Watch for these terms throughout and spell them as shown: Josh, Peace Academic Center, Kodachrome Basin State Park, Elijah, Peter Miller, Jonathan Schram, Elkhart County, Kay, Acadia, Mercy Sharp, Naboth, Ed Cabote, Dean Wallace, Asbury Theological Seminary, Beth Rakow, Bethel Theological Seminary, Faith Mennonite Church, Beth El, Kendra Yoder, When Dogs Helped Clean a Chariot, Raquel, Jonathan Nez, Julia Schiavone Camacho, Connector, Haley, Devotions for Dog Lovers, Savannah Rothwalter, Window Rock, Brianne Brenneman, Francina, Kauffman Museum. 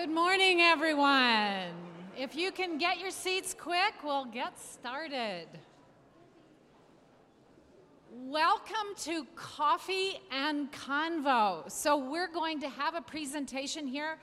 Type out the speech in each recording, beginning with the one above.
Good morning, everyone. If you can get your seats quick, we'll get started. Welcome to Coffee and Convo. So we're going to have a presentation here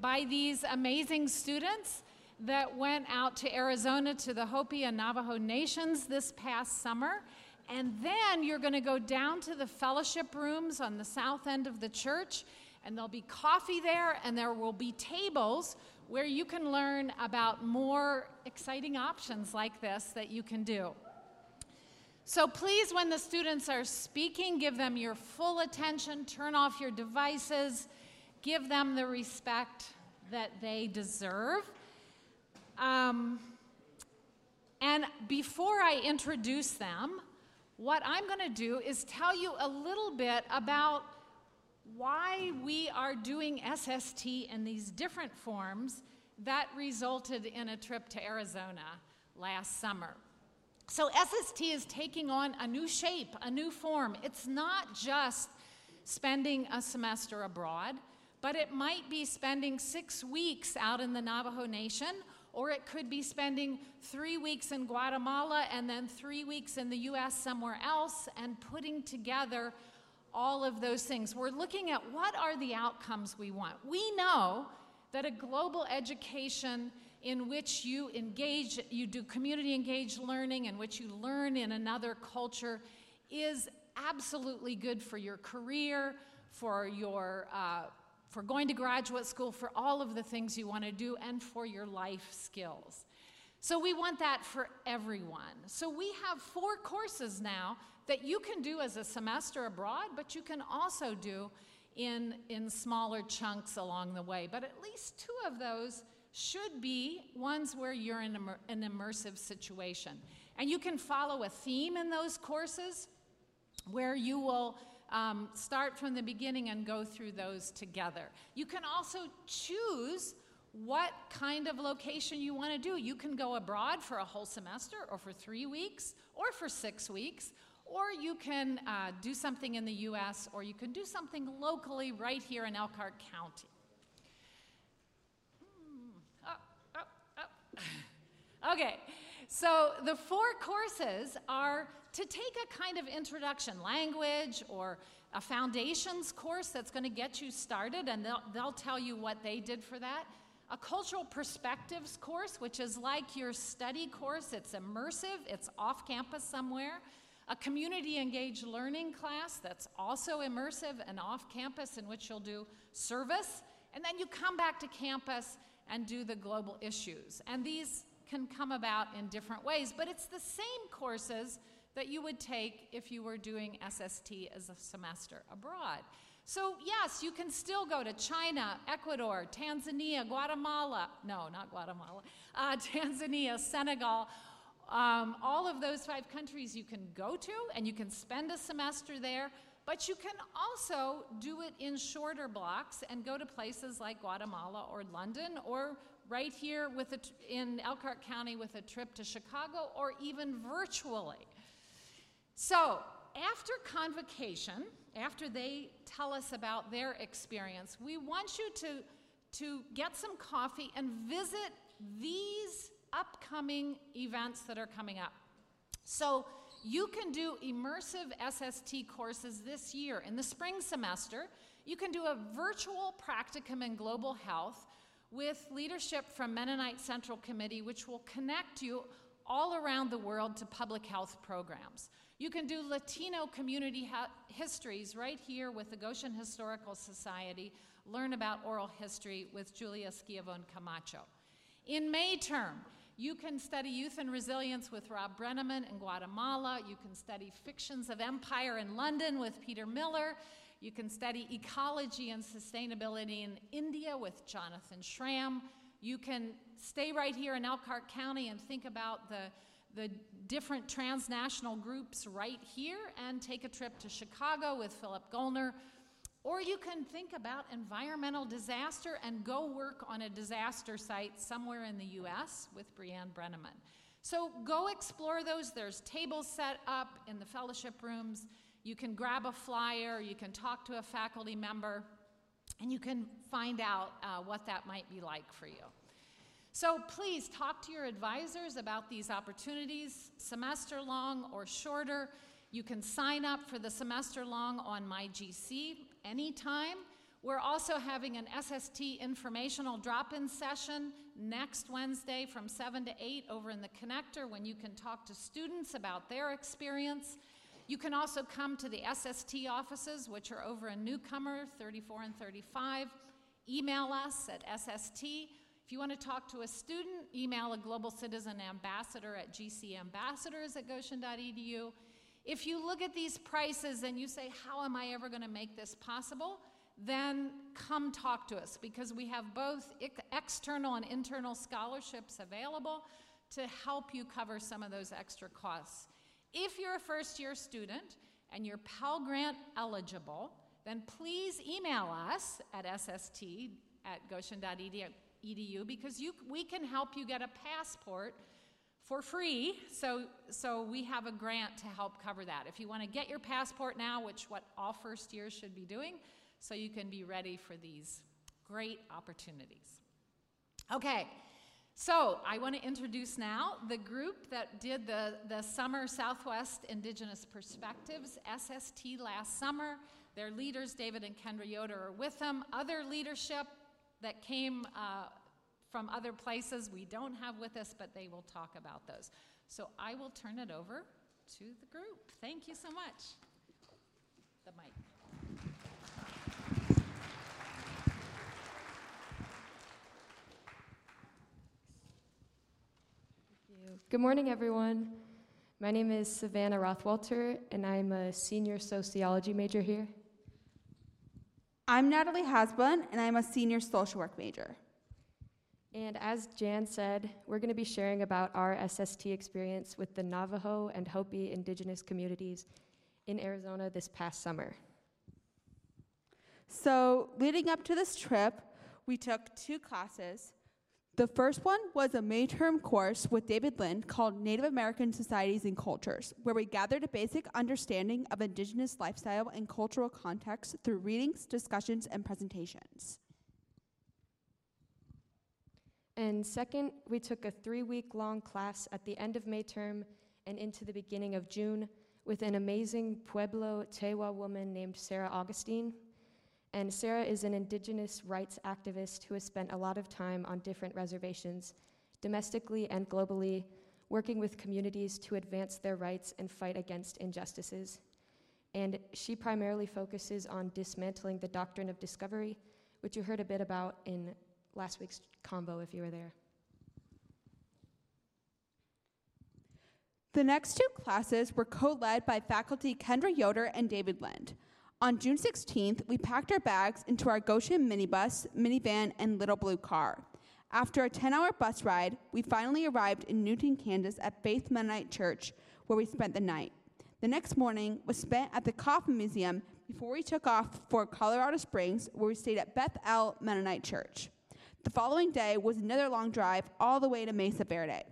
by these amazing students that went out to Arizona to the Hopi and Navajo Nations this past summer. And then you're going to go down to the fellowship rooms on the south end of the church, and there'll be coffee there, and there will be tables where you can learn about more exciting options like this that you can do. So please, when the students are speaking, give them your full attention, turn off your devices, give them the respect that they deserve. And before I introduce them, what I'm going to do is tell you a little bit about why we are doing SST in these different forms that resulted in a trip to Arizona last summer. So SST is taking on a new shape, a new form. It's not just spending a semester abroad, but it might be spending 6 weeks out in the Navajo Nation, or it could be spending 3 weeks in Guatemala and then 3 weeks in the U.S. somewhere else, and putting together all of those things. We're looking at what are the outcomes we want. We know that a global education in which you engage, you do community engaged learning, in which you learn in another culture, is absolutely good for your career, for your for going to graduate school, for all of the things you want to do, and for your life skills. So we want that for everyone. So we have 4 courses now that you can do as a semester abroad, but you can also do in smaller chunks along the way. But at least 2 of those should be ones where you're in an immersive situation. And you can follow a theme in those courses where you will start from the beginning and go through those together. You can also choose what kind of location you want to do. You can go abroad for a whole semester, or for 3 weeks, or for 6 weeks, or you can do something in the U.S., or you can do something locally right here in Elkhart County. Okay, so the 4 courses are to take a kind of introduction, language, or a foundations course that's going to get you started, and they'll tell you what they did for that. A cultural perspectives course, which is like your study course. It's immersive, it's off campus somewhere. A community engaged learning class that's also immersive and off campus, in which you'll do service, and then you come back to campus and do the global issues. And these can come about in different ways, but it's the same courses that you would take if you were doing SST as a semester abroad. So yes, you can still go to China, Ecuador, Tanzania, Guatemala, no, not Guatemala, Tanzania, Senegal, all of those 5 countries you can go to, and you can spend a semester there, but you can also do it in shorter blocks and go to places like Guatemala or London, or right here with in Elkhart County with a trip to Chicago, or even virtually. So after convocation, after they tell us about their experience, we want you to get some coffee and visit these upcoming events that are coming up. So you can do immersive SST courses this year. In the spring semester, you can do a virtual practicum in global health with leadership from Mennonite Central Committee, which will connect you all around the world to public health programs. You can do Latino community histories right here with the Goshen Historical Society, learn about oral history with Julia Schiavone Camacho. In May term, you can study youth and resilience with Rob Brennaman in Guatemala. You can study fictions of empire in London with Peter Miller. You can study ecology and sustainability in India with Jonathan Schram. You can stay right here in Elkhart County and think about the different transnational groups right here, and take a trip to Chicago with Philip Golner. Or you can think about environmental disaster and go work on a disaster site somewhere in the U.S. with Brianne Brenneman. So go explore those. There's tables set up in the fellowship rooms. You can grab a flyer. You can talk to a faculty member. and you can find out what that might be like for you. So please talk to your advisors about these opportunities, semester long or shorter. You can sign up for the semester long on MyGC anytime. We're also having an SST informational drop-in session next Wednesday from 7 to 8 over in the Connector, when you can talk to students about their experience. You can also come to the SST offices, which are over in Newcomer, 34 and 35. Email us at SST. If you want to talk to a student, email a global citizen ambassador at gcambassadors@goshen.edu. If you look at these prices and you say, how am I ever going to make this possible? Then come talk to us, because we have both external and internal scholarships available to help you cover some of those extra costs. If you're a first-year student and you're Pell Grant eligible, then please email us at sst@goshen.edu, because we can help you get a passport for free, so we have a grant to help cover that. If you want to get your passport now, which what all first years should be doing, so you can be ready for these great opportunities. Okay, so I want to introduce now the group that did the Summer Southwest Indigenous Perspectives SST last summer. Their leaders, David and Kendra Yoder, are with them. Other leadership that came from other places we don't have with us, but they will talk about those. So I will turn it over to the group. Thank you so much. The mic. Good morning, everyone. My name is Savannah Rothwalter, and I'm a senior sociology major here. I'm Natalie Hasbun, and I'm a senior social work major. And as Jan said, we're going to be sharing about our SST experience with the Navajo and Hopi indigenous communities in Arizona this past summer. So, leading up to this trip, we took two classes. The first one was a midterm course with David Lind called Native American Societies and Cultures, where we gathered a basic understanding of indigenous lifestyle and cultural context through readings, discussions, and presentations. And second, we took a 3-week-long class at the end of May term and into the beginning of June with an amazing Pueblo Tewa woman named Sarah Augustine. And Sarah is an indigenous rights activist who has spent a lot of time on different reservations, domestically and globally, working with communities to advance their rights and fight against injustices. And she primarily focuses on dismantling the doctrine of discovery, which you heard a bit about in last week's combo if you were there. The next two classes were co-led by faculty Kendra Yoder and David Lind. On June 16th, we packed our bags into our Goshen minibus, minivan, and little blue car. After a 10-hour bus ride, we finally arrived in Newton, Kansas at Faith Mennonite Church, where we spent the night. The next morning was spent at the Kauffman Museum before we took off for Colorado Springs, where we stayed at Beth El Mennonite Church. The following day was another long drive all the way to Mesa Verde.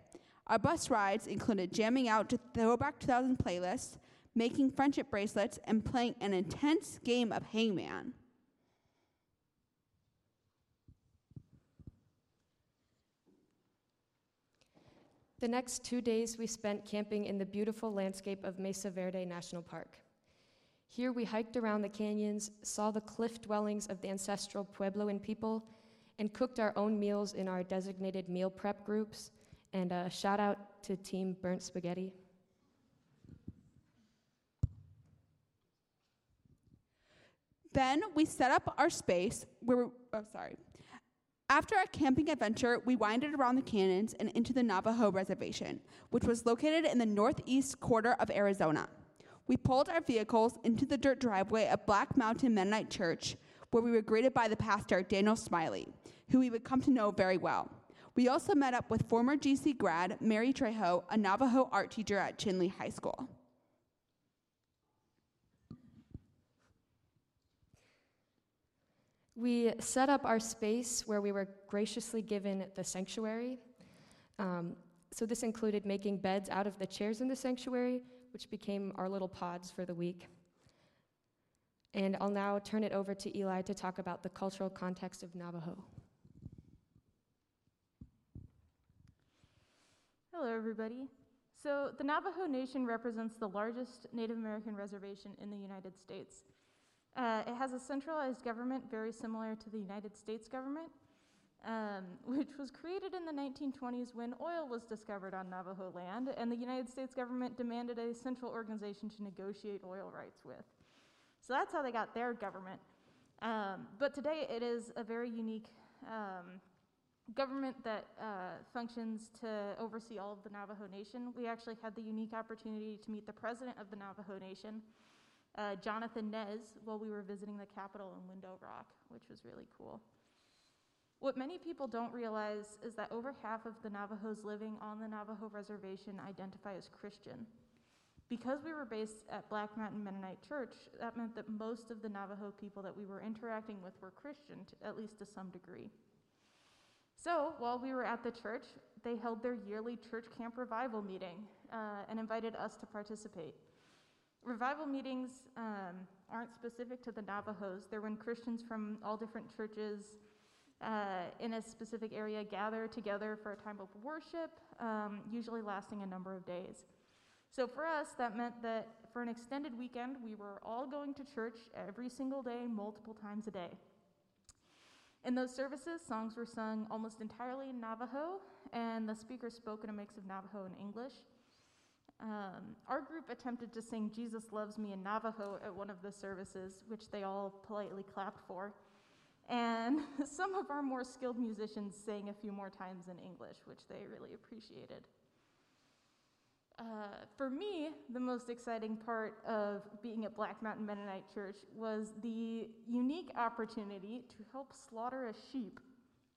Our bus rides included jamming out to Throwback 2000 playlists, making friendship bracelets, and playing an intense game of hangman. The next 2 days we spent camping in the beautiful landscape of Mesa Verde National Park. Here we hiked around the canyons, saw the cliff dwellings of the ancestral Puebloan people, and cooked our own meals in our designated meal prep groups, and a shout out to Team Burnt Spaghetti. Then we set up our space where After our camping adventure, we winded around the canyons and into the Navajo Reservation, which was located in the northeast quarter of Arizona. We pulled our vehicles into the dirt driveway of Black Mountain Mennonite Church, where we were greeted by the pastor, Daniel Smiley, who we would come to know very well. We also met up with former GC grad Mary Trejo, a Navajo art teacher at Chinle High School. We set up our space where we were graciously given the sanctuary. So this included making beds out of the chairs in the sanctuary, which became our little pods for the week. And I'll now turn it over to Eli to talk about the cultural context of Navajo. Hello, everybody. So the Navajo Nation represents the largest Native American reservation in the United States. It has a centralized government very similar to the United States government, which was created in the 1920s when oil was discovered on Navajo land, and the United States government demanded a central organization to negotiate oil rights with. So that's how they got their government. But today it is a very unique government that functions to oversee all of the Navajo Nation. We actually had the unique opportunity to meet the president of the Navajo Nation, Jonathan Nez, while we were visiting the Capitol in Window Rock, which was really cool. What many people don't realize is that over half of the Navajos living on the Navajo reservation identify as Christian. Because we were based at Black Mountain Mennonite Church, that meant that most of the Navajo people that we were interacting with were Christian, at least to some degree. So while we were at the church, they held their yearly church camp revival meeting and invited us to participate. Revival meetings aren't specific to the Navajos. They're when Christians from all different churches in a specific area gather together for a time of worship, usually lasting a number of days. So for us, that meant that for an extended weekend, we were all going to church every single day, multiple times a day. In those services, songs were sung almost entirely in Navajo, and the speaker spoke in a mix of Navajo and English. Our group attempted to sing Jesus Loves Me in Navajo at one of the services, which they all politely clapped for. And some of our more skilled musicians sang a few more times in English, which they really appreciated. For me, the most exciting part of being at Black Mountain Mennonite Church was the unique opportunity to help slaughter a sheep.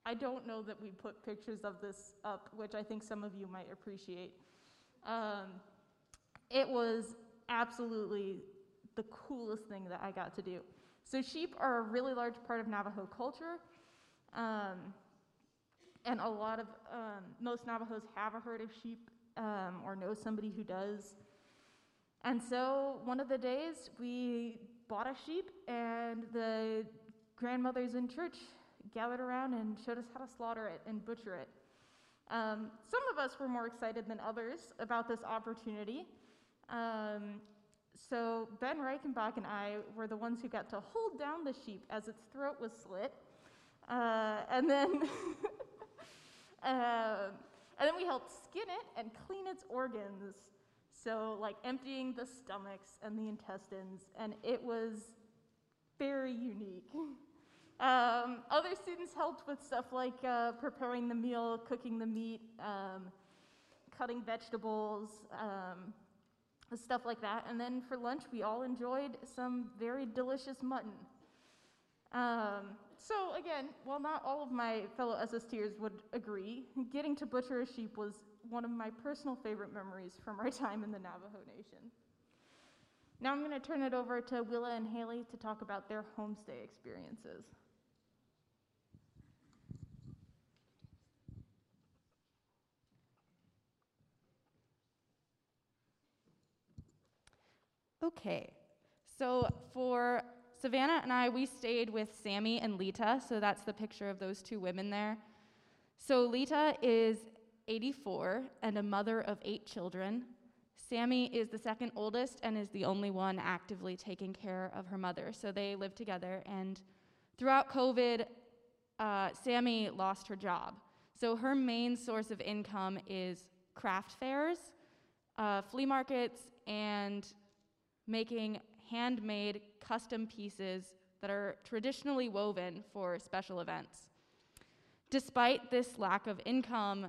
I don't know that we put pictures of this up, which I think some of you might appreciate. It was absolutely the coolest thing that I got to do. So sheep are a really large part of Navajo culture, and a lot of, most Navajos have a herd of sheep or know somebody who does. And so one of the days we bought a sheep, and the grandmothers in church gathered around and showed us how to slaughter it and butcher it. Some of us were more excited than others about this opportunity. So Ben Reichenbach and I were the ones who got to hold down the sheep as its throat was slit. And then we helped skin it and clean its organs. So like emptying the stomachs and the intestines, and it was very unique. Other students helped with stuff like preparing the meal, cooking the meat, cutting vegetables, stuff like that. And then for lunch, we all enjoyed some very delicious mutton. So again, while not all of my fellow SSTers would agree, getting to butcher a sheep was one of my personal favorite memories from our time in the Navajo Nation. Now I'm going to turn it over to Willa and Haley to talk about their homestay experiences. Okay, so for Savannah and I, we stayed with Sammy and Lita, so that's the picture of those two women there. So Lita is 84 and a mother of 8 children. Sammy is the second oldest and is the only one actively taking care of her mother, so they live together. And throughout COVID, Sammy lost her job. So her main source of income is craft fairs, flea markets, and making handmade custom pieces that are traditionally woven for special events. Despite this lack of income,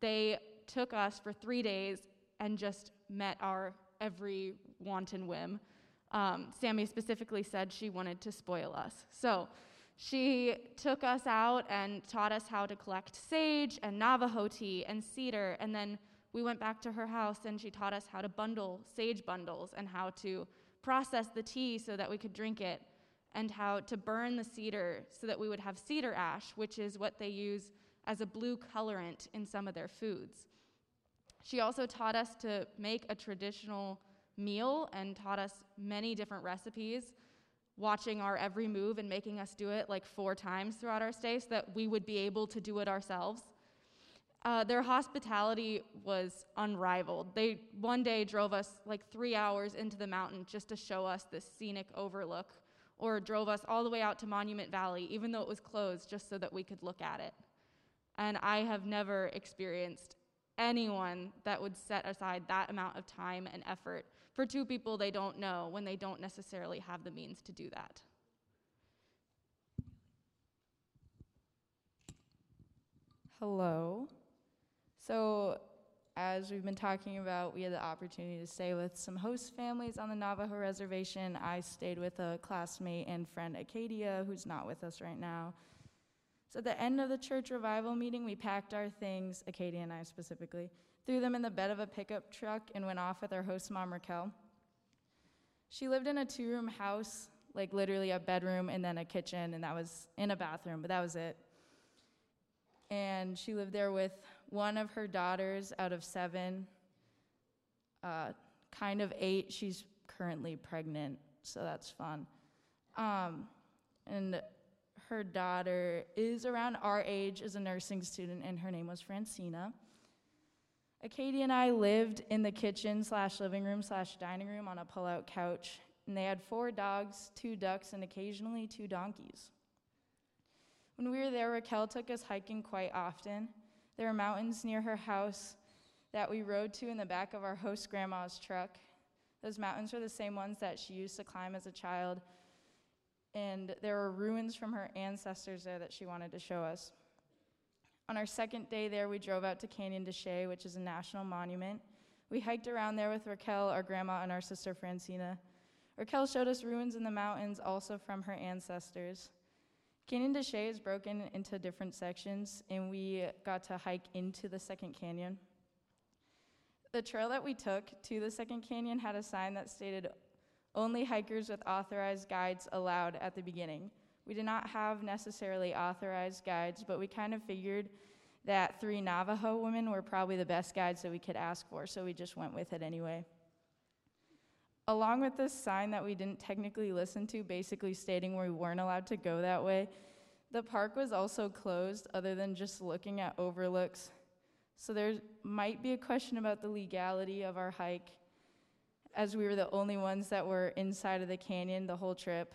they took us for 3 days and just met our every wanton whim. Sammy specifically said she wanted to spoil us. So she took us out and taught us how to collect sage and Navajo tea and cedar, and then we went back to her house and she taught us how to bundle sage bundles and how to process the tea so that we could drink it, and how to burn the cedar so that we would have cedar ash, which is what they use as a blue colorant in some of their foods. She also taught us to make a traditional meal and taught us many different recipes. watching our every move and making us do it like 4 times throughout our stay so that we would be able to do it ourselves. Their hospitality was unrivaled. They one day drove us like 3 hours into the mountain just to show us this scenic overlook, or drove us all the way out to Monument Valley, even though it was closed, just so that we could look at it. And I have never experienced anyone that would set aside that amount of time and effort for 2 people they don't know when they don't necessarily have the means to do that. Hello. So as we've been talking about, we had the opportunity to stay with some host families on the Navajo reservation. I stayed with a classmate and friend, Acadia, who's not with us right now. So at the end of the church revival meeting, we packed our things, Acadia and I specifically, threw them in the bed of a pickup truck and went off with our host mom, Raquel. She lived in a 2-room house, like literally a bedroom and then a kitchen, and that was in a bathroom, but that was it. And she lived there with one of her daughters out of 7, kind of 8. She's currently pregnant, so that's fun. And her daughter is around our age, is a nursing student, and her name was Francina. Acadia and I lived in the kitchen / living room / dining room on a pull-out couch, and they had 4 dogs, 2 ducks, and occasionally 2 donkeys. When we were there, Raquel took us hiking quite often. There are mountains near her house that we rode to in the back of our host grandma's truck. Those mountains were the same ones that she used to climb as a child, and there were ruins from her ancestors there that she wanted to show us. On our second day there, we drove out to Canyon de Chelly, which is a national monument. We hiked around there with Raquel, our grandma, and our sister Francina. Raquel showed us ruins in the mountains, also from her ancestors. Canyon de Chelly is broken into different sections, and we got to hike into the second canyon. The trail that we took to the second canyon had a sign that stated, "Only hikers with authorized guides allowed" at the beginning. We did not have necessarily authorized guides, but we kind of figured that 3 Navajo women were probably the best guides that we could ask for, so we just went with it anyway. Along with this sign that we didn't technically listen to, basically stating we weren't allowed to go that way, the park was also closed other than just looking at overlooks. So there might be a question about the legality of our hike, as we were the only ones that were inside of the canyon the whole trip.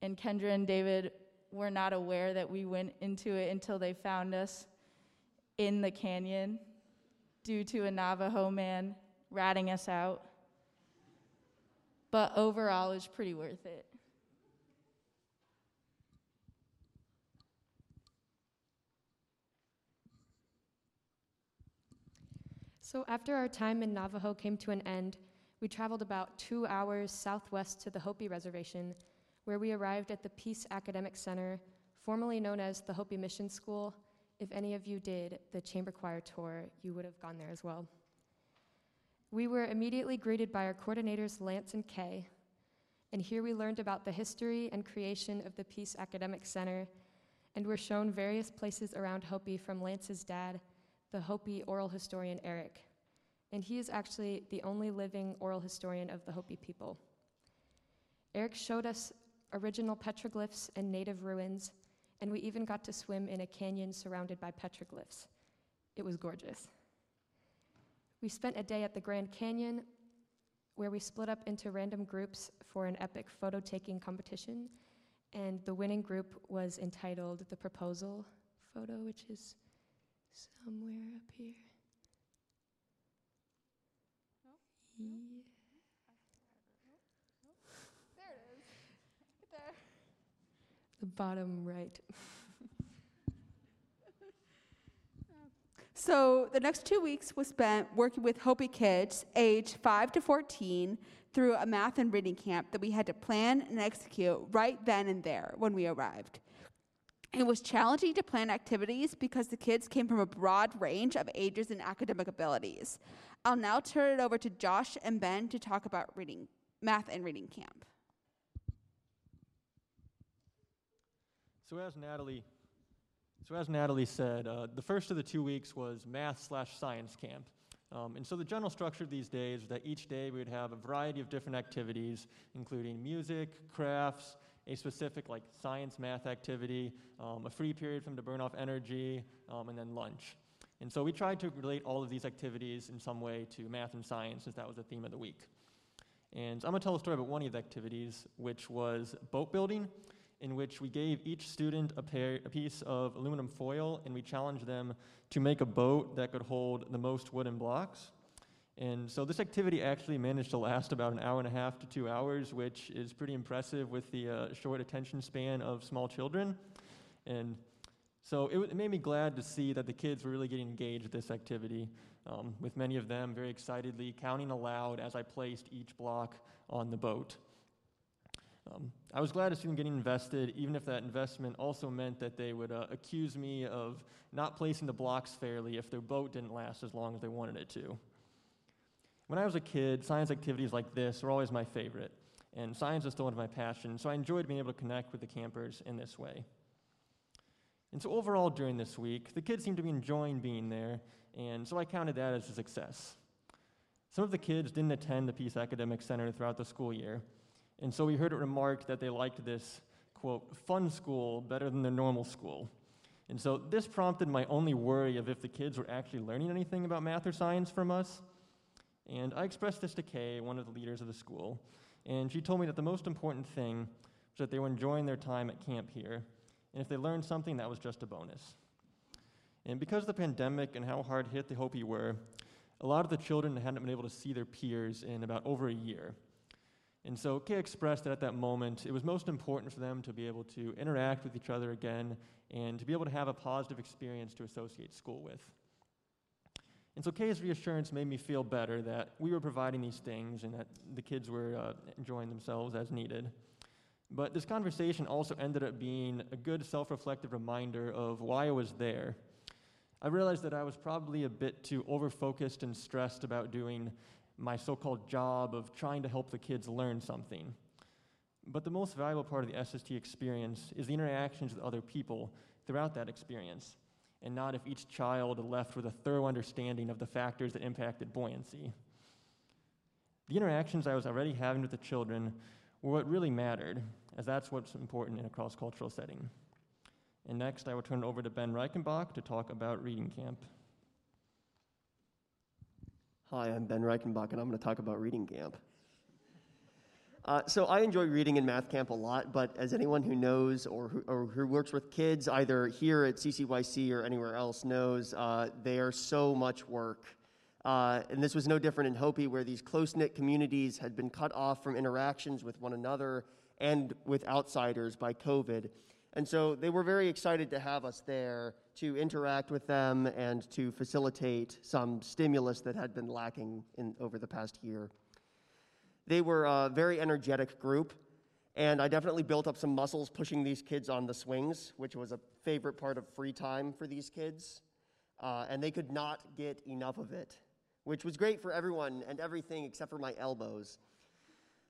And Kendra and David were not aware that we went into it until they found us in the canyon due to a Navajo man ratting us out. But overall, it was pretty worth it. So after our time in Navajo came to an end, we traveled about 2 hours southwest to the Hopi Reservation, where we arrived at the Peace Academic Center, formerly known as the Hopi Mission School. If any of you did the chamber choir tour, you would have gone there as well. We were immediately greeted by our coordinators, Lance and Kay, and here we learned about the history and creation of the Peace Academic Center, and were shown various places around Hopi from Lance's dad, the Hopi oral historian Eric. And he is actually the only living oral historian of the Hopi people. Eric showed us original petroglyphs and native ruins, and we even got to swim in a canyon surrounded by petroglyphs. It was gorgeous. We spent a day at the Grand Canyon, where we split up into random groups for an epic photo-taking competition, and the winning group was entitled The Proposal Photo, which is somewhere up here. Yeah. There it is. Right there. The bottom right. So the next 2 weeks was spent working with Hopi kids aged 5 to 14 through a math and reading camp that we had to plan and execute right then and there when we arrived. It was challenging to plan activities because the kids came from a broad range of ages and academic abilities. I'll now turn it over to Josh and Ben to talk about reading, math and reading camp. So as Natalie said, the first of the 2 weeks was math / science camp. And so the general structure these days is that each day we would have a variety of different activities, including music, crafts, a specific like science math activity, a free period for them to burn off energy, and then lunch. And so we tried to relate all of these activities in some way to math and science, since that was the theme of the week. And I'm going to tell a story about one of the activities, which was boat building, in which we gave each student a piece of aluminum foil, and we challenged them to make a boat that could hold the most wooden blocks. And so this activity actually managed to last about 1.5 hours to 2 hours, which is pretty impressive with the short attention span of small children. And so it made me glad to see that the kids were really getting engaged with this activity, with many of them very excitedly counting aloud as I placed each block on the boat. I was glad to see them getting invested, even if that investment also meant that they would accuse me of not placing the blocks fairly if their boat didn't last as long as they wanted it to. When I was a kid, science activities like this were always my favorite, and science was still one of my passions, so I enjoyed being able to connect with the campers in this way. And so overall during this week, the kids seemed to be enjoying being there, and so I counted that as a success. Some of the kids didn't attend the Peace Academic Center throughout the school year, and so we heard it remarked that they liked this, quote, fun school better than their normal school. And so this prompted my only worry of if the kids were actually learning anything about math or science from us. And I expressed this to Kay, one of the leaders of the school, and she told me that the most important thing was that they were enjoying their time at camp here, and if they learned something, that was just a bonus. And because of the pandemic and how hard hit the Hopi were, a lot of the children hadn't been able to see their peers in about over a year. And so Kay expressed that at that moment, it was most important for them to be able to interact with each other again and to be able to have a positive experience to associate school with. And so Kay's reassurance made me feel better that we were providing these things and that the kids were enjoying themselves as needed. But this conversation also ended up being a good self-reflective reminder of why I was there. I realized that I was probably a bit too over-focused and stressed about doing my so-called job of trying to help the kids learn something. But the most valuable part of the SST experience is the interactions with other people throughout that experience, and not if each child left with a thorough understanding of the factors that impacted buoyancy. The interactions I was already having with the children were what really mattered, as that's what's important in a cross-cultural setting. And next, I will turn it over to Ben Reichenbach to talk about reading camp. Hi, I'm Ben Reichenbach, and I'm going to talk about reading camp. So I enjoy reading in math camp a lot, but as anyone who knows or who works with kids, either here at CCYC or anywhere else knows, they are so much work. And this was no different in Hopi, where these close-knit communities had been cut off from interactions with one another and with outsiders by COVID. And so they were very excited to have us there to interact with them and to facilitate some stimulus that had been lacking over the past year. They were a very energetic group, and I definitely built up some muscles pushing these kids on the swings, which was a favorite part of free time for these kids. And they could not get enough of it, which was great for everyone and everything except for my elbows.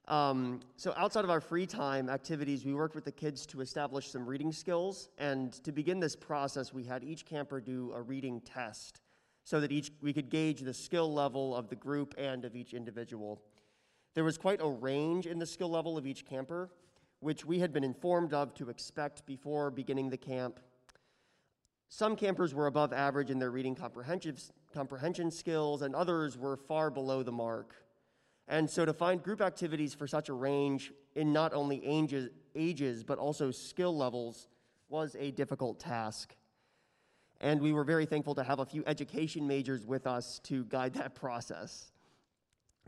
So outside of our free time activities, we worked with the kids to establish some reading skills, and to begin this process, we had each camper do a reading test so that we could gauge the skill level of the group and of each individual. There was quite a range in the skill level of each camper, which we had been informed of to expect before beginning the camp. Some campers were above average in their reading comprehension skills, and others were far below the mark. And so to find group activities for such a range in not only ages, but also skill levels was a difficult task. And we were very thankful to have a few education majors with us to guide that process.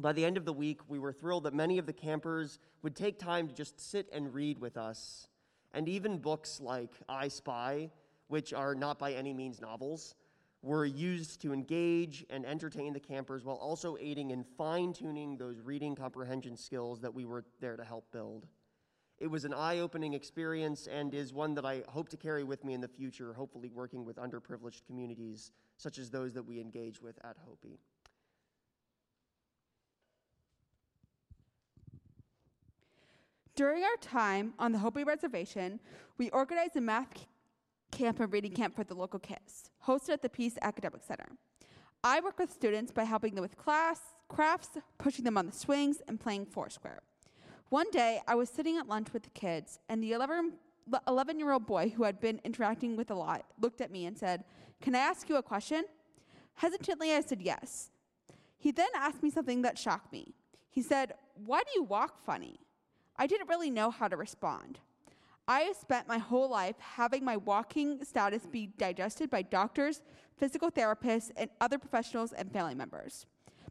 By the end of the week, we were thrilled that many of the campers would take time to just sit and read with us. And even books like I Spy, which are not by any means novels, were used to engage and entertain the campers while also aiding in fine-tuning those reading comprehension skills that we were there to help build. It was an eye-opening experience and is one that I hope to carry with me in the future, hopefully working with underprivileged communities such as those that we engage with at Hopi. During our time on the Hopi Reservation, we organized a math camp and reading camp for the local kids, hosted at the Peace Academic Center. I work with students by helping them with crafts, pushing them on the swings, and playing Foursquare. One day, I was sitting at lunch with the kids, and the 11-year-old boy who I'd been interacting with a lot looked at me and said, "Can I ask you a question?" Hesitantly, I said yes. He then asked me something that shocked me. He said, "Why do you walk funny?" I didn't really know how to respond. I have spent my whole life having my walking status be digested by doctors, physical therapists, and other professionals and family members,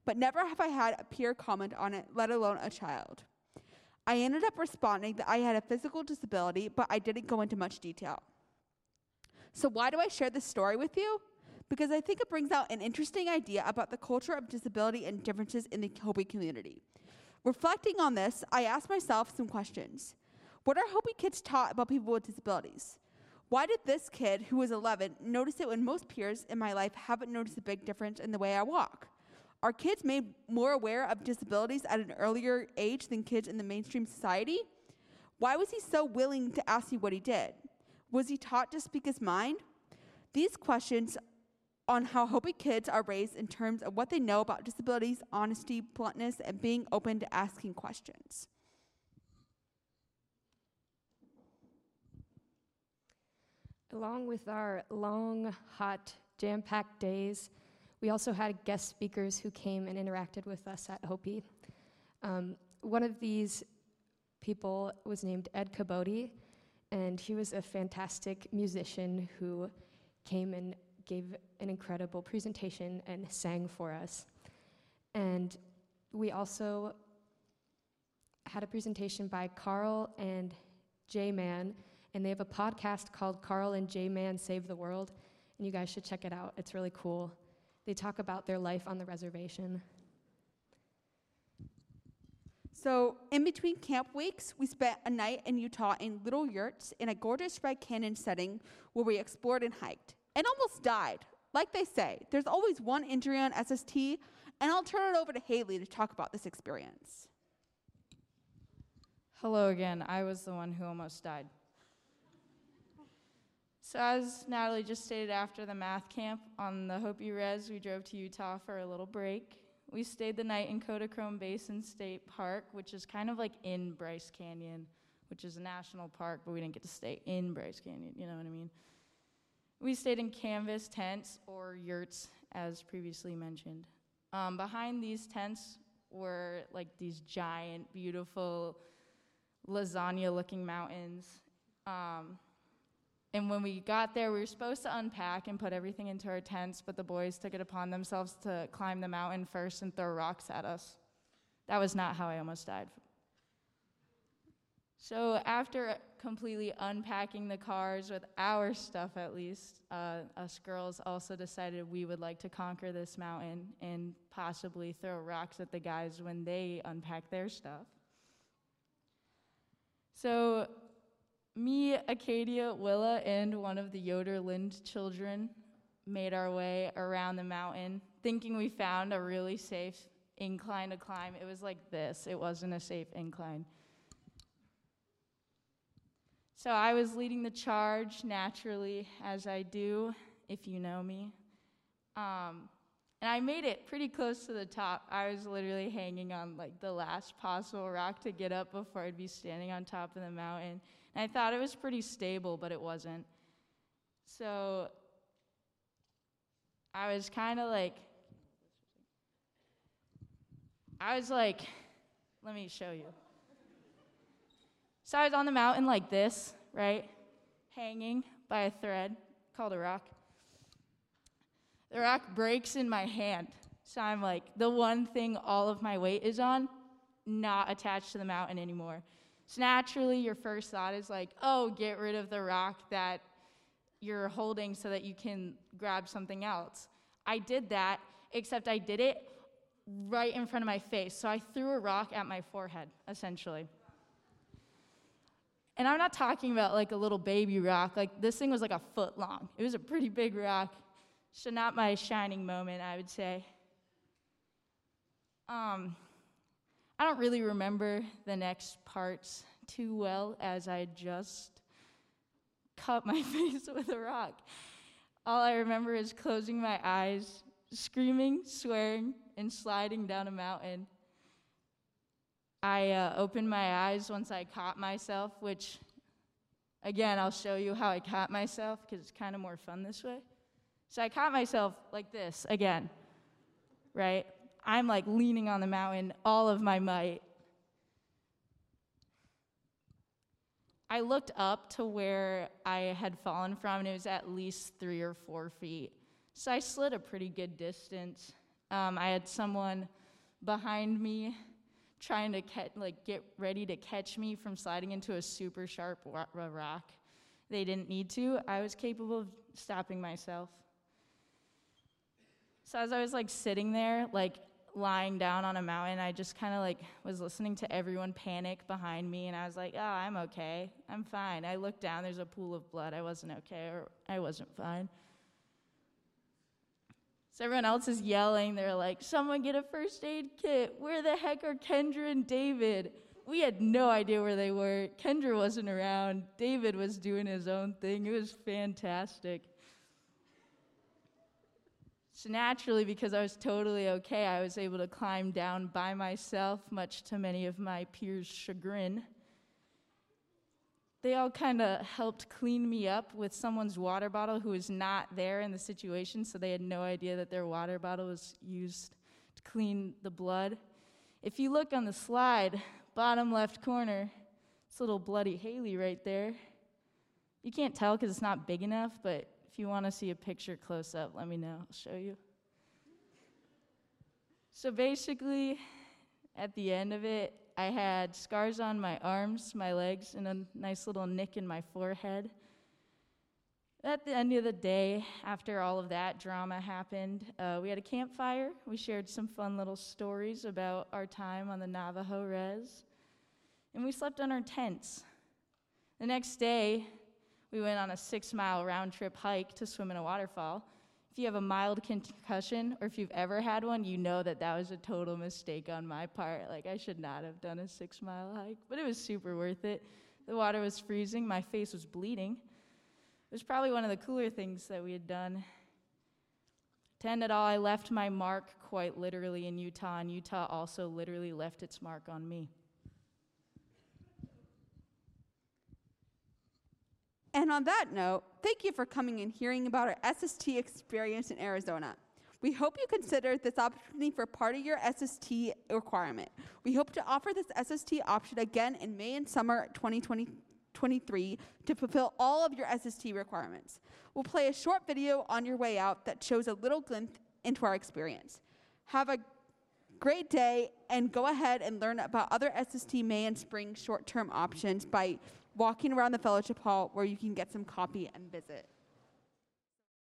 but never have I had a peer comment on it, let alone a child. I ended up responding that I had a physical disability, but I didn't go into much detail. So why do I share this story with you? Because I think it brings out an interesting idea about the culture of disability and differences in the Hopi community. Reflecting on this, I asked myself some questions. What are Hopi kids taught about people with disabilities? Why did this kid, who was 11, notice it when most peers in my life haven't noticed a big difference in the way I walk? Are kids made more aware of disabilities at an earlier age than kids in the mainstream society? Why was he so willing to ask me what he did? Was he taught to speak his mind? These questions on how Hopi kids are raised in terms of what they know about disabilities, honesty, bluntness, and being open to asking questions. Along with our long, hot, jam-packed days, we also had guest speakers who came and interacted with us at Hopi. One of these people was named Ed Cabote, and he was a fantastic musician who came and gave an incredible presentation and sang for us. And we also had a presentation by Carl and J-Man, and they have a podcast called Carl and J-Man Save the World, and you guys should check it out. It's really cool. They talk about their life on the reservation. So in between camp weeks, we spent a night in Utah in little yurts in a gorgeous red canyon setting where we explored and hiked and almost died. Like they say, there's always one injury on SST, and I'll turn it over to Haley to talk about this experience. Hello again. I was the one who almost died. So as Natalie just stated, after the math camp on the Hopi Res, we drove to Utah for a little break. We stayed the night in Kodachrome Basin State Park, which is kind of like in Bryce Canyon, which is a national park, but we didn't get to stay in Bryce Canyon, you know what I mean? We stayed in canvas tents or yurts, as previously mentioned. Behind these tents were like these giant, beautiful, lasagna-looking mountains. And when we got there, we were supposed to unpack and put everything into our tents, but the boys took it upon themselves to climb the mountain first and throw rocks at us. That was not how I almost died. So after completely unpacking the cars with our stuff, at least, us girls also decided we would like to conquer this mountain and possibly throw rocks at the guys when they unpack their stuff. So me, Acadia, Willa, and one of the Yoder Lind children made our way around the mountain, thinking we found a really safe incline to climb. It was like this. It wasn't a safe incline. So I was leading the charge naturally, as I do, if you know me. And I made it pretty close to the top. I was literally hanging on like the last possible rock to get up before I'd be standing on top of the mountain. I thought it was pretty stable, but it wasn't. So I was kind of like, let me show you. So I was on the mountain like this, right? Hanging by a thread called a rock. The rock breaks in my hand. So I'm like, the one thing all of my weight is on, not attached to the mountain anymore. So naturally, your first thought is like, oh, get rid of the rock that you're holding so that you can grab something else. I did that, except I did it right in front of my face. So I threw a rock at my forehead, essentially. And I'm not talking about like a little baby rock. Like this thing was like a foot long. It was a pretty big rock. So not my shining moment, I would say. I don't really remember the next parts too well, as I just cut my face with a rock. All I remember is closing my eyes, screaming, swearing, and sliding down a mountain. I opened my eyes once I caught myself, which, again, I'll show you how I caught myself, because it's kind of more fun this way. So I caught myself like this, again, right? I'm like leaning on the mountain, all of my might. I looked up to where I had fallen from, and it was at least 3 or 4 feet. So I slid a pretty good distance. I had someone behind me trying to get ready to catch me from sliding into a super sharp rock. They didn't need to. I was capable of stopping myself. So as I was sitting there, lying down on a mountain, I just kind of was listening to everyone panic behind me, and I was like, oh, I'm okay, I'm fine. I looked down, there's a pool of blood. I wasn't okay, or I wasn't fine. So everyone else is yelling, they're like, someone get a first aid kit, where the heck are Kendra and David? We had no idea where they were. Kendra wasn't around, David was doing his own thing, it was fantastic. So naturally, because I was totally okay, I was able to climb down by myself, much to many of my peers' chagrin. They all kind of helped clean me up with someone's water bottle who was not there in the situation, so they had no idea that their water bottle was used to clean the blood. If you look on the slide, bottom left corner, it's little bloody Haley right there. You can't tell because it's not big enough, but if you want to see a picture close up, let me know, I'll show you. So basically, at the end of it, I had scars on my arms, my legs, and a nice little nick in my forehead. At the end of the day, after all of that drama happened, we had a campfire. We shared some fun little stories about our time on the Navajo res, and we slept on our tents. The next day, we went on a 6-mile round-trip hike to swim in a waterfall. If you have a mild concussion, or if you've ever had one, you know that that was a total mistake on my part. I should not have done a 6-mile hike, but it was super worth it. The water was freezing. My face was bleeding. It was probably one of the cooler things that we had done. To end it all, I left my mark quite literally in Utah, and Utah also literally left its mark on me. And on that note, thank you for coming and hearing about our SST experience in Arizona. We hope you consider this opportunity for part of your SST requirement. We hope to offer this SST option again in May and summer 2023 to fulfill all of your SST requirements. We'll play a short video on your way out that shows a little glimpse into our experience. Have a great day, and go ahead and learn about other SST May and spring short-term options by walking around the fellowship hall where you can get some coffee and visit.